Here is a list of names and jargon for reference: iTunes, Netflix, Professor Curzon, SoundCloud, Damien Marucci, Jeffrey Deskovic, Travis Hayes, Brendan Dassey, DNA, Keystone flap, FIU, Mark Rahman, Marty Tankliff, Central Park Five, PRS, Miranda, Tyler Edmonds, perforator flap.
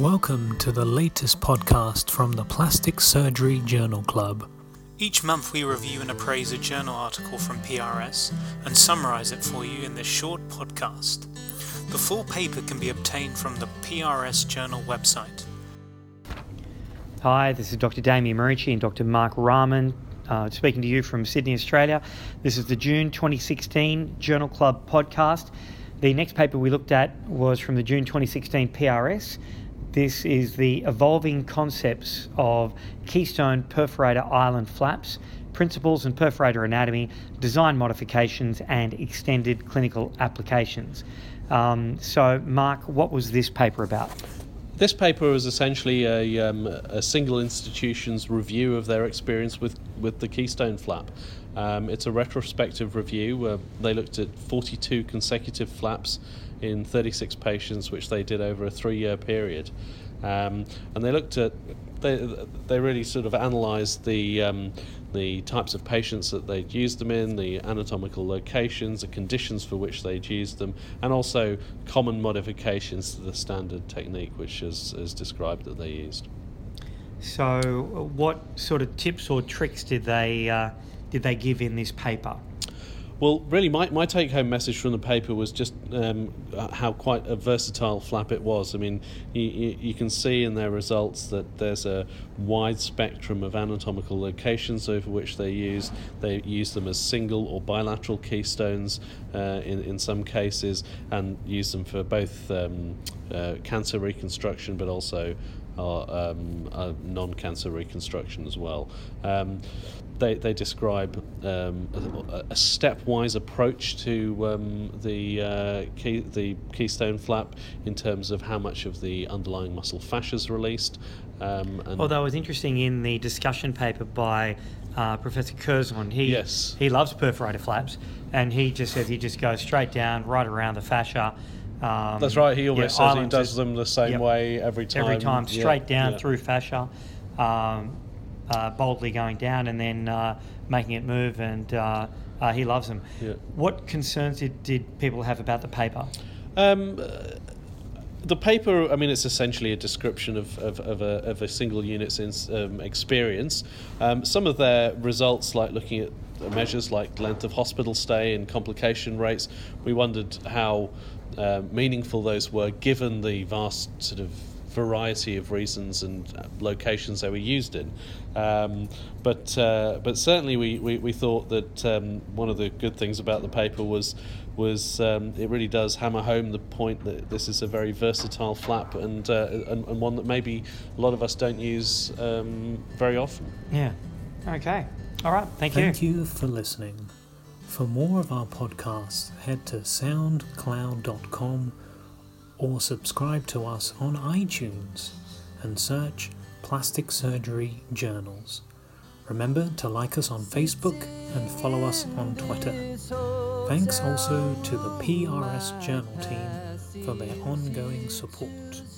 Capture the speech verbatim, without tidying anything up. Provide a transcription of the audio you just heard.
Welcome to the latest podcast from the Plastic Surgery Journal Club. Each month we review and appraise a journal article from P R S and summarize it for you in this short podcast. The full paper can be obtained from the P R S Journal website. Hi, this is Doctor Damien Marucci and Doctor Mark Rahman uh, speaking to you from Sydney, Australia. This is the June twenty sixteen Journal Club podcast. The next paper we looked at was from the June twenty sixteen P R S. This is the evolving concepts of Keystone perforator island flaps, principles and perforator anatomy, design modifications and extended clinical applications. Um, so Mark, what was this paper about? This paper is essentially a, um, a single institution's review of their experience with, with the Keystone flap. Um, it's a retrospective review where they looked at forty-two consecutive flaps in thirty-six patients, which they did over a three-year period. Um, and they looked at, they they really sort of analysed the um, the types of patients that they'd used them in, the anatomical locations, the conditions for which they'd used them, and also common modifications to the standard technique, which is, is described that they used. So what sort of tips or tricks did they uh, did they give in this paper? Well, really, my, my take-home message from the paper was just um, how quite a versatile flap it was. I mean, you, you, you can see in their results that there's a wide spectrum of anatomical locations over which they use. They use them as single or bilateral keystones uh, in, in some cases, and use them for both um, uh, cancer reconstruction but also Uh, um, uh, non-cancer reconstruction as well. Um, they they describe um, a, a stepwise approach to um, the uh, key, the keystone flap in terms of how much of the underlying muscle fascia is released. Um, and Although it was interesting in the discussion paper by uh, Professor Curzon, he yes. he loves perforator flaps, and he just says he just goes straight down right around the fascia. Um, That's right, he always yeah, says he does is, them the same yep, way every time. Every time, straight yep, down yep. through fascia, um, uh, boldly going down and then uh, making it move, and uh, uh, he loves them. Yep. What concerns did, did people have about the paper? Um, uh, the paper, I mean, it's essentially a description of, of, of, a, of a single unit's in, um, experience. Um, some of their results, like looking at measures like length of hospital stay and complication rates, we wondered how Uh, meaningful those were given the vast sort of variety of reasons and locations they were used in. Um, but uh, but certainly we, we, we thought that um, one of the good things about the paper was was um, it really does hammer home the point that this is a very versatile flap and uh, and, and one that maybe a lot of us don't use um, very often. Yeah. Okay. All right. Thank you. Thank you for listening. For more of our podcasts, head to soundcloud dot com or subscribe to us on iTunes and search Plastic Surgery Journals. Remember to like us on Facebook and follow us on Twitter. Thanks also to the P R S Journal team for their ongoing support.